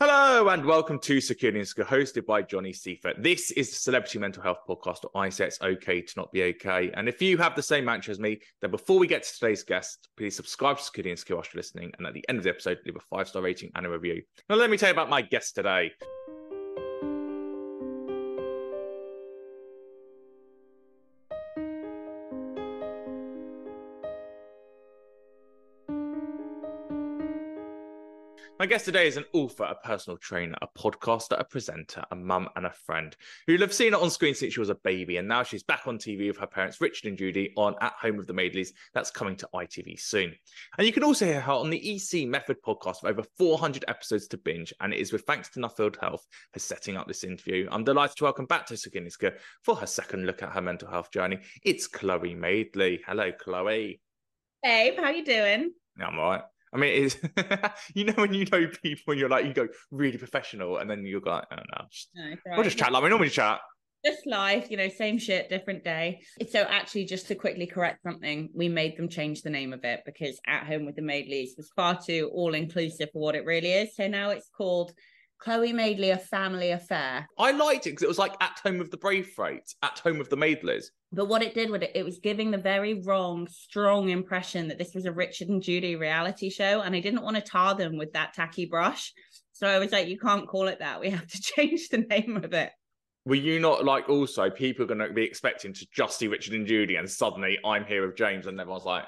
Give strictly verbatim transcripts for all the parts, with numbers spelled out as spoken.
Hello and welcome to Secure the Insecure, hosted by Johnny Seifert. This is the celebrity mental health podcast where I say it's okay to not be okay. And if you have the same mantra as me, then before we get to today's guest, please subscribe to Secure the Insecure while you're listening. And at the end of the episode, leave a five-star rating and a review. Now, let me tell you about my guest today. My guest today is an author, a personal trainer, a podcaster, a presenter, a mum and a friend who you'll have seen on screen since she was a baby, and now she's back on T V with her parents Richard and Judy on At Home With The Madeleys. That's coming to I T V soon. And you can also hear her on the E C Method podcast with over four hundred episodes to binge, and it is with thanks to Nuffield Health for setting up this interview. I'm delighted to welcome back to Secure the Insecure for her second look at her mental health journey. It's Chloe Madeley. Hello, Chloe. Babe, how you doing? I'm all right. I mean, it is, you know, when you know people and you're like, you go really professional and then you're like, oh no, just, no right. We'll just chat like we normally chat. Just life, you know, same shit, different day. So actually, just to quickly correct something, we made them change the name of it because At Home With The Madeleys was far too all-inclusive for what it really is. So now it's called Chloe Madeley: A Family Affair. I liked it because it was like At Home With The Braithwaite, At Home With The Madeleys. But what it did with it, it was giving the very wrong, strong impression that this was a Richard and Judy reality show. And I didn't want to tar them with that tacky brush. So I was like, you can't call it that. We have to change the name of it. Were you not like, also, people are going to be expecting to just see Richard and Judy and suddenly I'm here with James and everyone's like...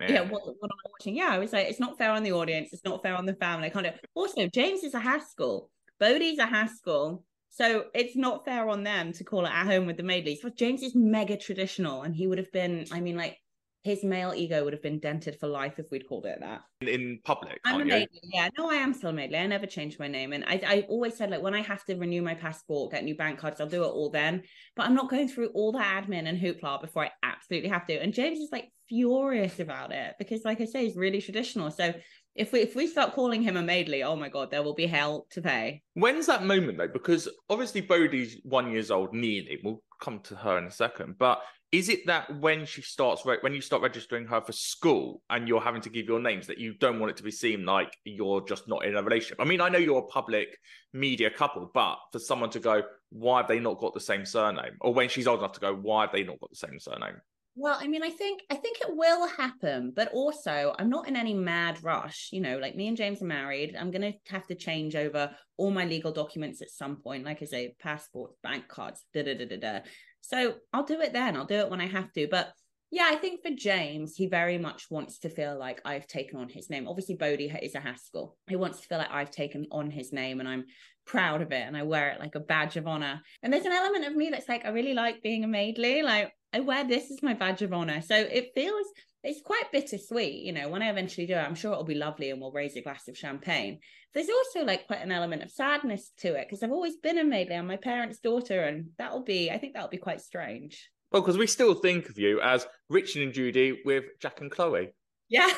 Yeah, yeah what, what am I watching? Yeah, I was like, it's not fair on the audience. It's not fair on the family. I can't do it. Also, James is a Haskell. Bodhi's a Haskell. So it's not fair on them to call it At Home With The Madeleys. But James is mega traditional, and he would have been, I mean, like, his male ego would have been dented for life if we'd called it that. In, in public, I'm a Madeley, yeah. No, I am still a Madeley. I never changed my name. And I, I always said, like, when I have to renew my passport, get new bank cards, I'll do it all then. But I'm not going through all that admin and hoopla before I absolutely have to. And James is, like, furious about it because, like I say, he's really traditional. So... If we if we start calling him a Madeley, oh my God, there will be hell to pay. When's that moment though? Because obviously Bodhi's one years old nearly. We'll come to her in a second. But is it that when she starts re- when you start registering her for school and you're having to give your names that you don't want it to be seen like you're just not in a relationship? I mean, I know you're a public media couple, but for someone to go, why have they not got the same surname? Or when she's old enough to go, why have they not got the same surname? Well, I mean, I think I think it will happen, but also I'm not in any mad rush. You know, like me and James are married. I'm going to have to change over all my legal documents at some point. Like I say, passports, bank cards, da da da da da. So I'll do it then. I'll do it when I have to. But yeah, I think for James, he very much wants to feel like I've taken on his name. Obviously, Bodhi is a Haskell. He wants to feel like I've taken on his name and I'm proud of it and I wear it like a badge of honor. And there's an element of me that's like, I really like being a Madeley. Like, I wear this as my badge of honor. So it feels, it's quite bittersweet, you know, when I eventually do it, I'm sure it'll be lovely and we'll raise a glass of champagne. There's also like quite an element of sadness to it because I've always been a Madeley. I'm my parents' daughter and that'll be, I think that'll be quite strange. Well, because we still think of you as Richard and Judy with Jack and Chloe. Yeah.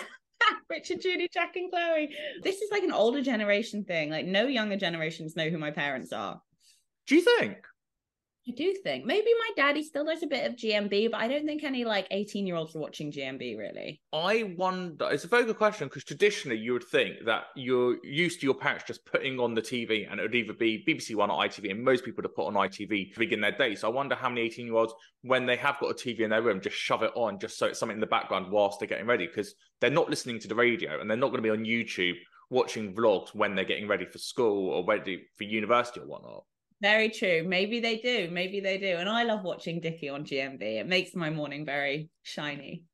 Richard, Judy, Jack and Chloe. This is like an older generation thing. Like no younger generations know who my parents are. Do you think? I do think. Maybe my daddy still knows a bit of G M B, but I don't think any like eighteen-year-olds are watching G M B really. I wonder, it's a very good question because traditionally you would think that you're used to your parents just putting on the T V and it would either be B B C One or I T V, and most people would have put on I T V to begin their day. So I wonder how many eighteen-year-olds, when they have got a T V in their room, just shove it on just so it's something in the background whilst they're getting ready because they're not listening to the radio and they're not going to be on YouTube watching vlogs when they're getting ready for school or ready for university or whatnot. Very true. Maybe they do. Maybe they do. And I love watching Dickie on G M B. It makes my morning very shiny.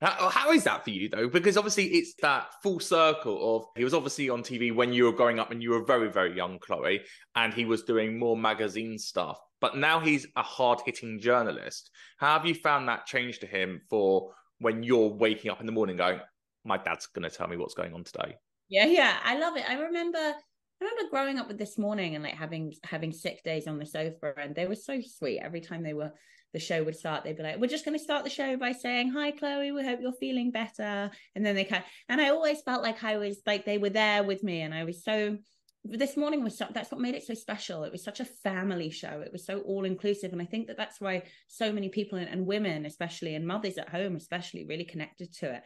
How, how is that for you, though? Because obviously it's that full circle of he was obviously on T V when you were growing up and you were very, very young, Chloe, and he was doing more magazine stuff. But now he's a hard-hitting journalist. How have you found that change to him for when you're waking up in the morning going, my dad's going to tell me what's going on today? Yeah, yeah. I love it. I remember I remember growing up with This Morning and like having having six days on the sofa, and they were so sweet. Every time they were... the show would start, they'd be like, we're just going to start the show by saying, hi, Chloe, we hope you're feeling better. And then they kind of, and I always felt like I was like, they were there with me. And I was so, This Morning was, so, that's what made it so special. It was such a family show. It was so all inclusive. And I think that that's why so many people and, and women, especially, and mothers at home, especially, really connected to it.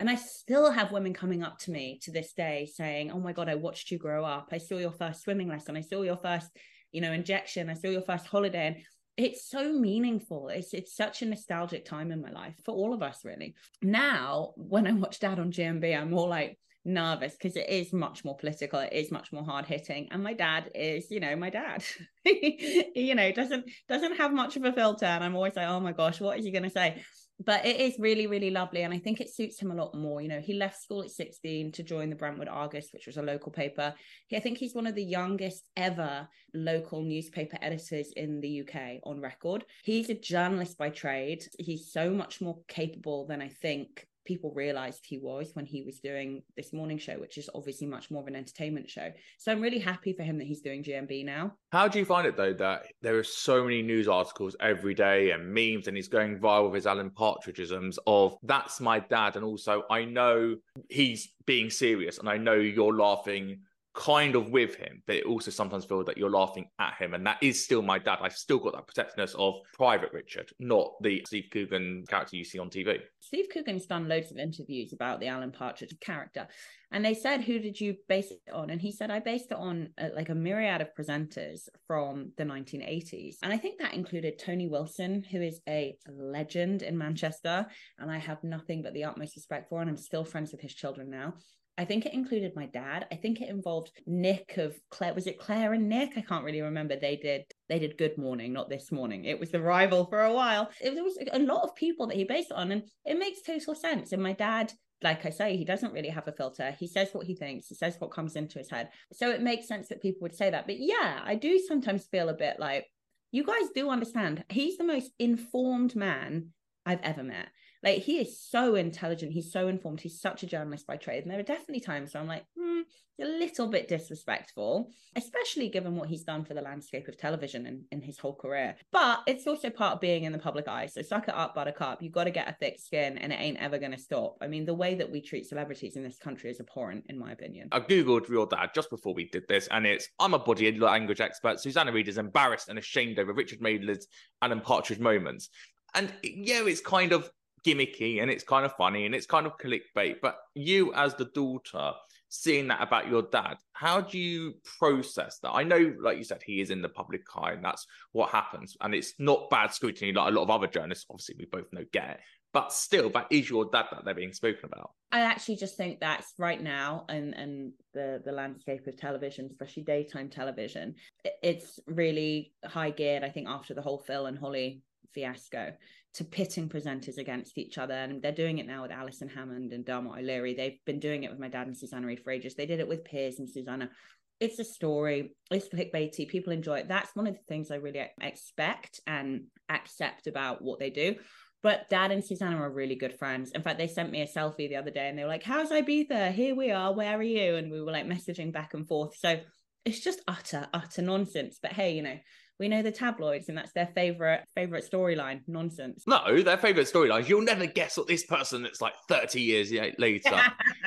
And I still have women coming up to me to this day saying, oh my God, I watched you grow up. I saw your first swimming lesson. I saw your first, you know, injection. I saw your first holiday. And it's so meaningful. It's it's such a nostalgic time in my life for all of us, really. Now, when I watch Dad on G M B, I'm more like nervous because it is much more political. It is much more hard hitting. And my dad is, you know, my dad, you know, doesn't doesn't have much of a filter. And I'm always like, oh my gosh, what is he going to say? But it is really, really lovely. And I think it suits him a lot more. You know, he left school at sixteen to join the Brentwood Argus, which was a local paper. He, I think he's one of the youngest ever local newspaper editors in the U K on record. He's a journalist by trade. He's so much more capable than I think people realized he was when he was doing This Morning show, which is obviously much more of an entertainment show. So I'm really happy for him that he's doing G M B now. How do you find it, though, that there are so many news articles every day and memes, and he's going viral with his Alan Partridgeisms of that's my dad, and also I know he's being serious and I know you're laughing kind of with him, but it also sometimes feels that you're laughing at him, and that is still my dad. I've still got that protectiveness of Private Richard, not the Steve Coogan character you see on T V. Steve Coogan's done loads of interviews about the Alan Partridge character, and they said, who did you base it on? And he said, I based it on uh, like a myriad of presenters from the nineteen eighties. And I think that included Tony Wilson, who is a legend in Manchester, and I have nothing but the utmost respect for, and I'm still friends with his children now. I think it included my dad. I think it involved Nick of Claire. Was it Claire and Nick? I can't really remember. They did they did Good Morning, not This Morning. It was the rival for a while. It was a lot of people that he based it on, and it makes total sense. And my dad, like I say, he doesn't really have a filter. He says what he thinks. He says what comes into his head. So it makes sense that people would say that. But yeah, I do sometimes feel a bit like, you guys do understand. He's the most informed man I've ever met. Like, he is so intelligent. He's so informed. He's such a journalist by trade. And there are definitely times where I'm like, hmm, a little bit disrespectful, especially given what he's done for the landscape of television in, in his whole career. But it's also part of being in the public eye. So suck it up, buttercup. You've got to get a thick skin, and it ain't ever going to stop. I mean, the way that we treat celebrities in this country is abhorrent, in my opinion. I Googled your dad just before we did this, and it's, I'm a body language expert. Susanna Reid is embarrassed and ashamed over Richard Madeley's Alan Partridge moments. And yeah, it's kind of gimmicky, and it's kind of funny, and it's kind of clickbait, but you as the daughter seeing that about your dad, how do you process that? I know, like you said, he is in the public eye, and that's what happens, and it's not bad scrutiny like a lot of other journalists, obviously, we both know, get it, but still, that is your dad that they're being spoken about. I actually just think that's right now, and and the the landscape of television, especially daytime television, it's really high geared, I think, after the whole Phil and Holly fiasco, to pitting presenters against each other. And they're doing it now with Alison Hammond and Dermot O'Leary. They've been doing it with my dad and Susanna Reid for ages. They did it with Piers and Susanna. It's a story. It's clickbaity. People enjoy it. That's one of the things I really expect and accept about what they do. But Dad and Susanna are really good friends. In fact, they sent me a selfie the other day and they were like, how's Ibiza? Here we are. Where are you? And we were like messaging back and forth. So it's just utter, utter nonsense. But hey, you know, we know the tabloids, and that's their favourite favourite storyline. Nonsense. No, their favourite storylines. You'll never guess what this person that's like thirty years later.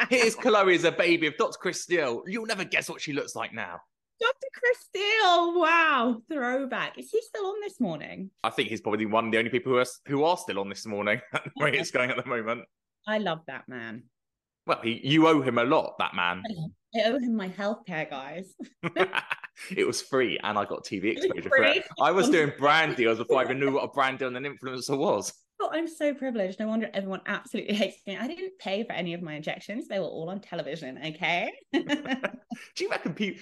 Here's Chloe as a baby of Doctor Chris Steele. You'll never guess what she looks like now. Doctor Chris Steele. Wow. Throwback. Is he still on This Morning? I think he's probably one of the only people who are, who are still on This Morning at the way it's going at the moment. I love that man. Well, he, you owe him a lot, that man. I owe him my healthcare, guys. It was free, and I got T V exposure for it. I was doing brand deals before I even knew what a brand deal and an influencer was. oh, I'm so privileged. No wonder everyone absolutely hates me. I didn't pay for any of my injections. They were all on television, okay? Do you reckon people,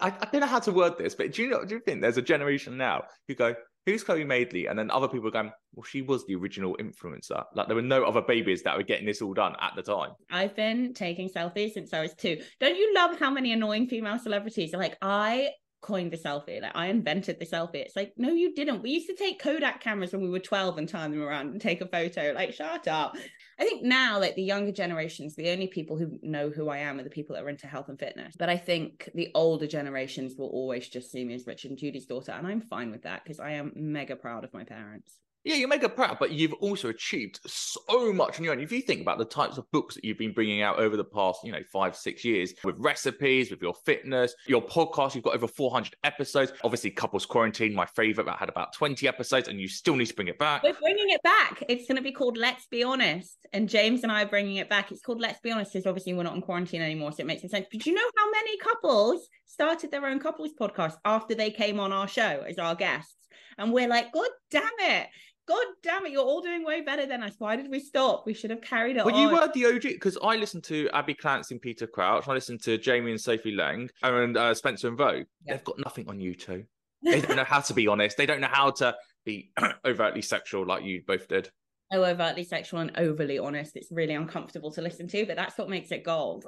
I, I don't know how to word this, but do you know, do you think there's a generation now who go, who's Chloe Madeley? And then other people are going, well, she was the original influencer. Like, there were no other babies that were getting this all done at the time. I've been taking selfies since I was two. Don't you love how many annoying female celebrities are like, I coined the selfie, like I invented the selfie. It's like, no, you didn't. We used to take Kodak cameras when we were twelve and turn them around and take a photo. Like, shut up. I think now, like the younger generations, the only people who know who I am are the people that are into health and fitness. But I think the older generations will always just see me as Richard and Judy's daughter. And I'm fine with that because I am mega proud of my parents. Yeah, you're mega proud, but you've also achieved so much on your own. If you think about the types of books that you've been bringing out over the past, you know, five, six years with recipes, with your fitness, your podcast, you've got over four hundred episodes. Obviously, Couples Quarantine, my favorite, that had about twenty episodes and you still need to bring it back. We're bringing it back. It's going to be called Let's Be Honest. And James and I are bringing it back. It's called Let's Be Honest because obviously we're not in quarantine anymore, so it makes sense. But do you know how many couples started their own couples podcast after they came on our show as our guests? And we're like, God damn it. God damn it, you're all doing way better than us. Why did we stop? We should have carried it well, on. Well, you were the O G, because I listened to Abby Clancy and Peter Crouch. I listened to Jamie and Sophie Lang and uh, Spencer and Vogue. Yeah. They've got nothing on you two. They don't know how to be honest. They don't know how to be overtly sexual like you both did. Oh, overtly sexual and overly honest. It's really uncomfortable to listen to, but that's what makes it gold.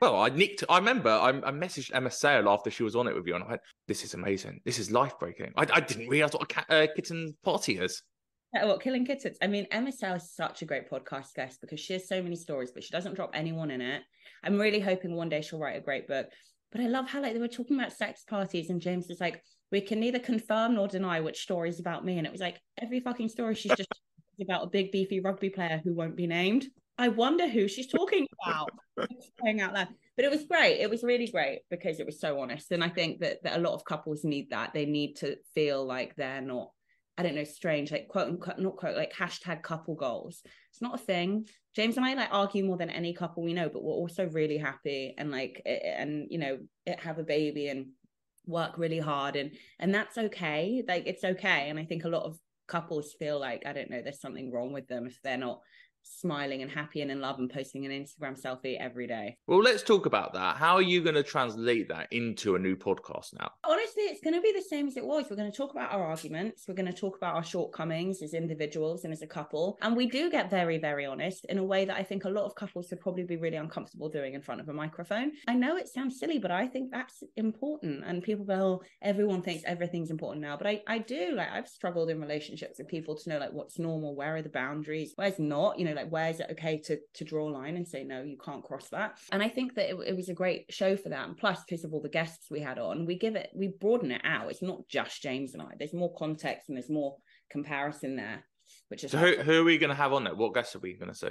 Well, I nicked, I remember I, I messaged Emma Sayle after she was on it with you and I went, this is amazing. This is life-breaking. I, I didn't realise what a cat, uh, kitten party is. What, well, Killing Kittens? I mean, Emma Sayle is such a great podcast guest because she has so many stories, but she doesn't drop anyone in it. I'm really hoping one day she'll write a great book. But I love how like they were talking about sex parties and James was like, we can neither confirm nor deny which story is about me. And it was like, every fucking story she's just about a big beefy rugby player who won't be named. I wonder who she's talking about. Out loud. But it was great. It was really great because it was so honest. And I think that, that a lot of couples need that. They need to feel like they're not, I don't know, strange, like quote unquote, not quote, like hashtag couple goals. It's not a thing. James and I like argue more than any couple we know, but we're also really happy and like, and you know, have a baby and work really hard. And, and that's okay. Like it's okay. And I think a lot of couples feel like, I don't know, there's something wrong with them if they're not smiling and happy and in love and posting an Instagram selfie every day. Well, let's talk about that. How are you going to translate that into a new podcast now? Honestly, it's going to be the same as it was. We're going to talk about our arguments. We're going to talk about our shortcomings as individuals and as a couple. And we do get very, very honest in a way that I think a lot of couples would probably be really uncomfortable doing in front of a microphone. I know it sounds silly, but I think that's important. And people go, oh, everyone thinks everything's important now. But I, I do. Like, I've struggled in relationships with people to know, like, what's normal? Where are the boundaries? Where's not? You know, like, where is it okay to to draw a line and say, no, you can't cross that? And I think that it, it was a great show for that. And plus, because of all the guests we had on, we give it, we broaden it out. It's not just James and I. There's more context and there's more comparison there, which is. So who, who are we going to have on it? What guests are we going to see?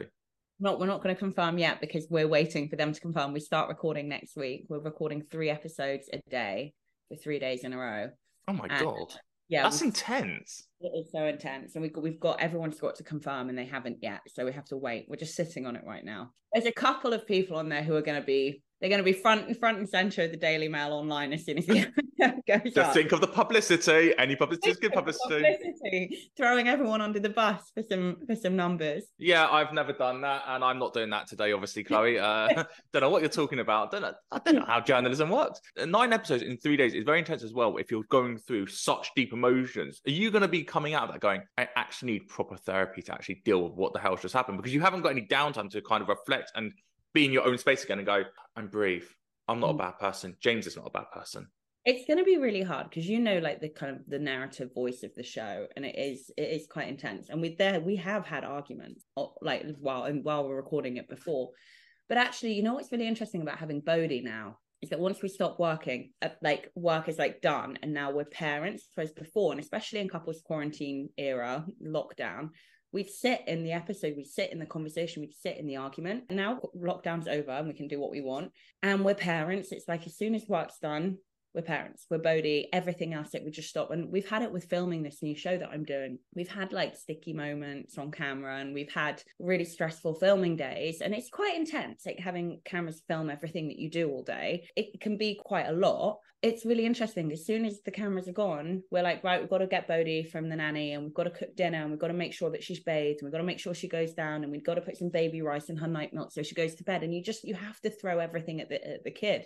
Not, we're not going to confirm yet because we're waiting for them to confirm. We start recording next week. We're recording three episodes a day for three days in a row. Oh my and- God. Yeah, that's intense. It is so intense. And we, we've got, everyone's got to confirm and they haven't yet. So we have to wait. We're just sitting on it right now. There's a couple of people on there who are going to be, they're going to be front and front and center of the Daily Mail online as soon as it goes just up. Think of the publicity. Any publicity is good publicity. publicity. Throwing everyone under the bus for some for some numbers. Yeah, I've never done that. And I'm not doing that today, obviously, Chloe. Uh, don't know what you're talking about. Don't know, I don't know how journalism works. Nine episodes in three days is very intense as well if you're going through such deep emotions. Are you going to be coming out of that going, I actually need proper therapy to actually deal with what the hell's just happened? Because you haven't got any downtime to kind of reflect and be in your own space again and go, I'm brave. I'm not a bad person. James is not a bad person. It's going to be really hard because, you know, like the kind of the narrative voice of the show, and it is it is quite intense. And we there we have had arguments like while and while we're recording it before. But actually, you know what's really interesting about having Bodhi now is that once we stop working, like work is like done, and now we're parents. Whereas before, and especially in couples quarantine era lockdown, we'd sit in the episode, we'd sit in the conversation, we'd sit in the argument. And now lockdown's over and we can do what we want. And we're parents. It's like as soon as work's done, we're parents, we're Bodhi, everything else, it would just stop. And we've had it with filming this new show that I'm doing. We've had like sticky moments on camera, and we've had really stressful filming days, and it's quite intense, like having cameras film everything that you do all day. It can be quite a lot. It's really interesting. As soon as the cameras are gone, we're like, right, we've got to get Bodhi from the nanny, and we've got to cook dinner, and we've got to make sure that she's bathed, and we've got to make sure she goes down, and we've got to put some baby rice in her night milk so she goes to bed. And you just, you have to throw everything at the, at the kid.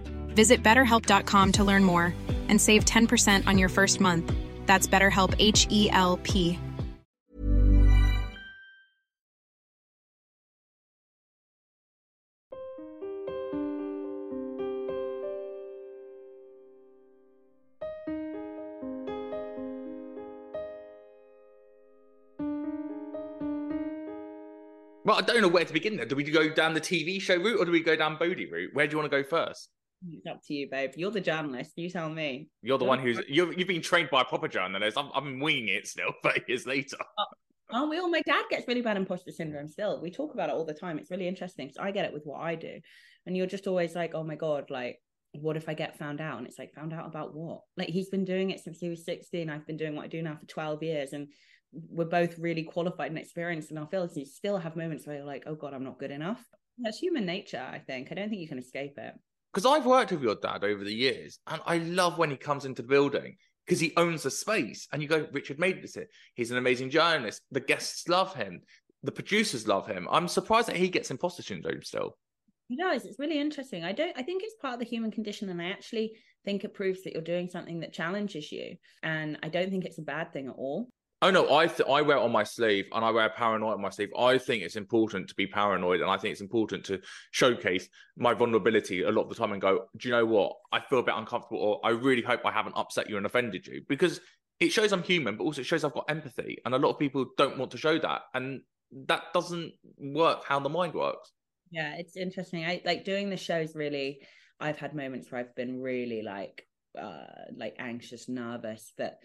Visit better help dot com to learn more and save ten percent on your first month. That's BetterHelp, H E L P. Well, I don't know where to begin there. Do we go down the T V show route or do we go down Bodhi route? Where do you want to go first? It's up to you, babe. You're the journalist. You tell me. You're the one who's... You've, you've been trained by a proper journalist. I'm, I'm winging it still, but years later. Oh, aren't we all? My dad gets really bad imposter syndrome still. We talk about it all the time. It's really interesting because I get it with what I do. And you're just always like, oh my God, like, what if I get found out? And it's like, found out about what? Like, he's been doing it since he was sixteen. I've been doing what I do now for twelve years. And we're both really qualified and experienced in our fields. And you still have moments where you're like, oh God, I'm not good enough. That's human nature, I think. I don't think you can escape it. Because I've worked with your dad over the years, and I love when he comes into the building because he owns the space. And you go, Richard Madeley's here. He's an amazing journalist. The guests love him. The producers love him. I'm surprised that he gets imposter syndrome still. He does. It's really interesting. I don't. I think it's part of the human condition, and I actually think it proves that you're doing something that challenges you. And I don't think it's a bad thing at all. Oh, no, I th- I wear it on my sleeve and I wear paranoia on my sleeve. I think it's important to be paranoid and I think it's important to showcase my vulnerability a lot of the time and go, do you know what? I feel a bit uncomfortable or I really hope I haven't upset you and offended you, because it shows I'm human, but also it shows I've got empathy. And a lot of people don't want to show that. And that doesn't work how the mind works. Yeah, it's interesting. I like doing the shows really, I've had moments where I've been really like, uh, like anxious, nervous that...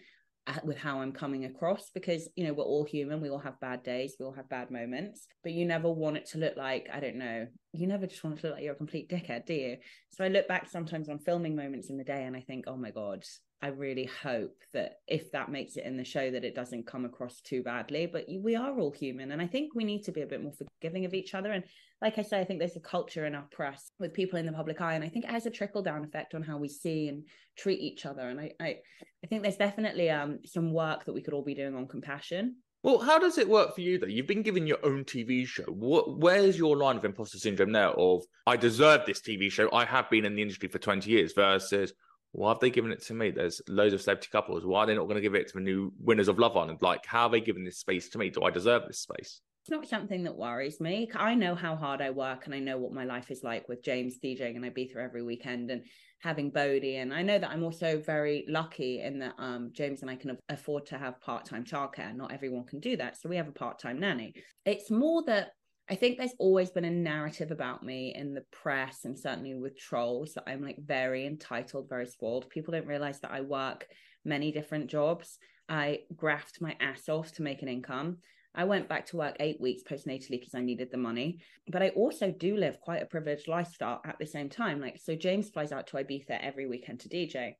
with how I'm coming across, because you know we're all human, we all have bad days, we all have bad moments, but you never want it to look like, I don't know, you never just want it to look like you're a complete dickhead, do you? So I look back sometimes on filming moments in the day and I think, oh my God, I really hope that if that makes it in the show that it doesn't come across too badly, but we are all human and I think we need to be a bit more forgiving of each other. And like I say, I think there's a culture in our press with people in the public eye, and I think it has a trickle-down effect on how we see and treat each other. And I, I, I think there's definitely um, some work that we could all be doing on compassion. Well, how does it work for you, though? You've been given your own T V show. What, where's your line of imposter syndrome now of, I deserve this T V show, I have been in the industry for twenty years, versus, why have they given it to me? There's loads of celebrity couples. Why are they not going to give it to the new winners of Love Island? Like, how are they giving this space to me? Do I deserve this space? It's not something that worries me. I know how hard I work, and I know what my life is like with James DJing and Ibiza every weekend and having Bodhi. And I know that I'm also very lucky in that um, James and I can afford to have part-time childcare. Not everyone can do that. So we have a part-time nanny. It's more that I think there's always been a narrative about me in the press and certainly with trolls that I'm like very entitled, very spoiled. People don't realize that I work many different jobs. I graft my ass off to make an income. I went back to work eight weeks postnatally because I needed the money. But I also do live quite a privileged lifestyle at the same time. Like, so James flies out to Ibiza every weekend to D J.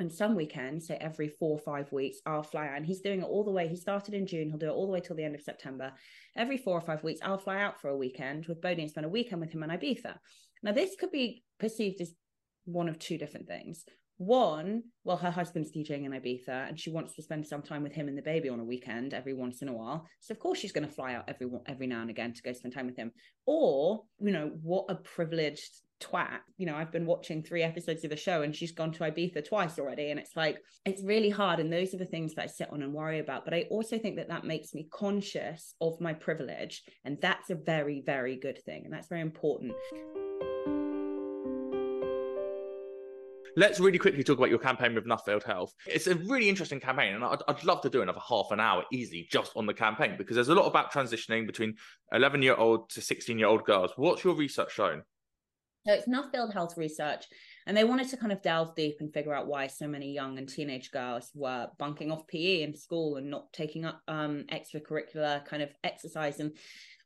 And some weekends, so every four or five weeks, I'll fly out. And he's doing it all the way. He started in June. He'll do it all the way till the end of September. Every four or five weeks, I'll fly out for a weekend with Bodhi and spend a weekend with him on Ibiza. Now, this could be perceived as one of two different things. One, well, her husband's DJing in Ibiza and she wants to spend some time with him and the baby on a weekend every once in a while. So, of course, she's going to fly out every every now and again to go spend time with him. Or, you know, what a privileged twat. You know, I've been watching three episodes of the show and she's gone to Ibiza twice already. And it's like, it's really hard. And those are the things that I sit on and worry about. But I also think that that makes me conscious of my privilege. And that's a very, very good thing. And that's very important. Let's really quickly talk about your campaign with Nuffield Health. It's a really interesting campaign, and I'd, I'd love to do another half an hour easy just on the campaign, because there's a lot about transitioning between eleven-year-old to sixteen-year-old girls. What's your research shown? So it's Nuffield Health research, and they wanted to kind of delve deep and figure out why so many young and teenage girls were bunking off P E in school and not taking up um, extracurricular kind of exercise. And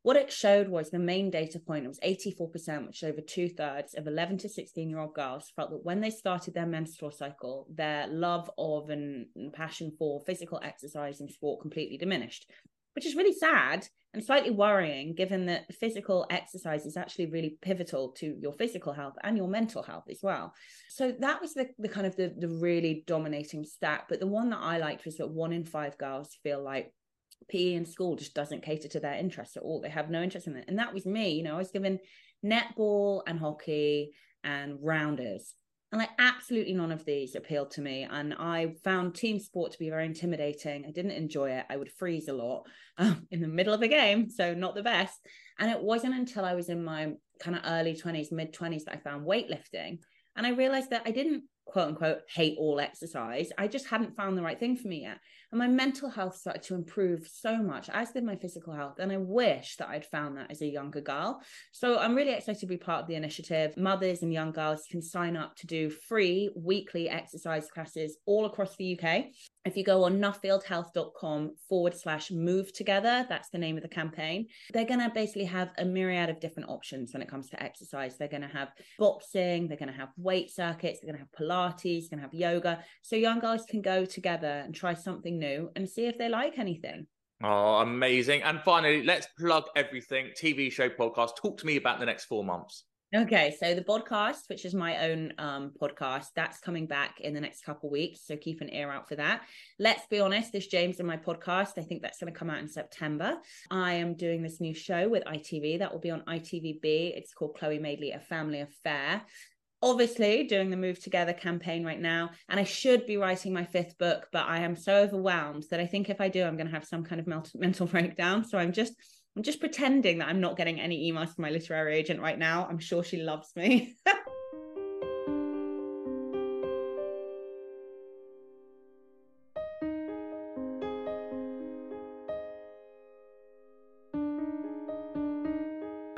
what it showed was the main data point, it was eighty-four percent, which over two thirds of eleven to sixteen year old girls felt that when they started their menstrual cycle, their love of and passion for physical exercise and sport completely diminished, which is really sad and slightly worrying, given that physical exercise is actually really pivotal to your physical health and your mental health as well. So that was the, the kind of the, the really dominating stat. But the one that I liked was that one in five girls feel like P E in school just doesn't cater to their interests at all. They have no interest in it. And that was me. You know, I was given netball and hockey and rounders, and like absolutely none of these appealed to me. And I found team sport to be very intimidating. I didn't enjoy it. I would freeze a lot um, in the middle of a game, so not the best. And it wasn't until I was in my kind of early twenties, mid twenties, that I found weightlifting. And I realized that I didn't, quote unquote, hate all exercise. I just hadn't found the right thing for me yet. And my mental health started to improve so much, as did my physical health. And I wish that I'd found that as a younger girl. So I'm really excited to be part of the initiative. Mothers and young girls can sign up to do free weekly exercise classes all across the U K. If you go on nuffield health dot com forward slash move together, that's the name of the campaign. They're going to basically have a myriad of different options when it comes to exercise. They're going to have boxing, they're going to have weight circuits, they're going to have Pilates, they're going to have yoga. So young girls can go together and try something new and see if they like anything. Oh, amazing. And finally, let's plug everything. T V show, podcast. Talk to me about the next four months. Okay, so the podcast, which is my own um, podcast, that's coming back in the next couple of weeks. So keep an ear out for that. Let's Be Honest, this James and my podcast, I think that's going to come out in September. I am doing this new show with I T V. That will be on I T V B. It's called Chloe Madeley, A Family Affair. Obviously doing the Move Together campaign right now. And I should be writing my fifth book, but I am so overwhelmed that I think if I do, I'm going to have some kind of mental breakdown. So I'm just... I'm just pretending that I'm not getting any emails from my literary agent right now. I'm sure she loves me.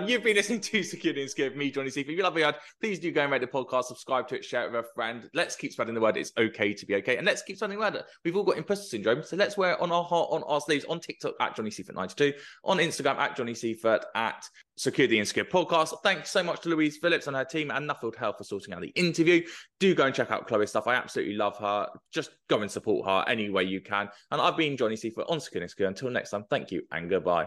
You've been listening to Secure the Insecure with me, Johnny Seifert. If you love my ad, please do go and rate the podcast, subscribe to it, share it with a friend. Let's keep spreading the word. It's okay to be okay. And let's keep spreading the word. We've all got imposter syndrome, so let's wear it on our heart, on our sleeves, on TikTok at Johnny Seifert ninety-two, on Instagram at Johnny Seifert, at Secure the Insecure podcast. Thanks so much to Louise Phillips and her team and Nuffield Health for sorting out the interview. Do go and check out Chloe's stuff. I absolutely love her. Just go and support her any way you can. And I've been Johnny Seifert on Secure the Insecure. Until next time, thank you and goodbye.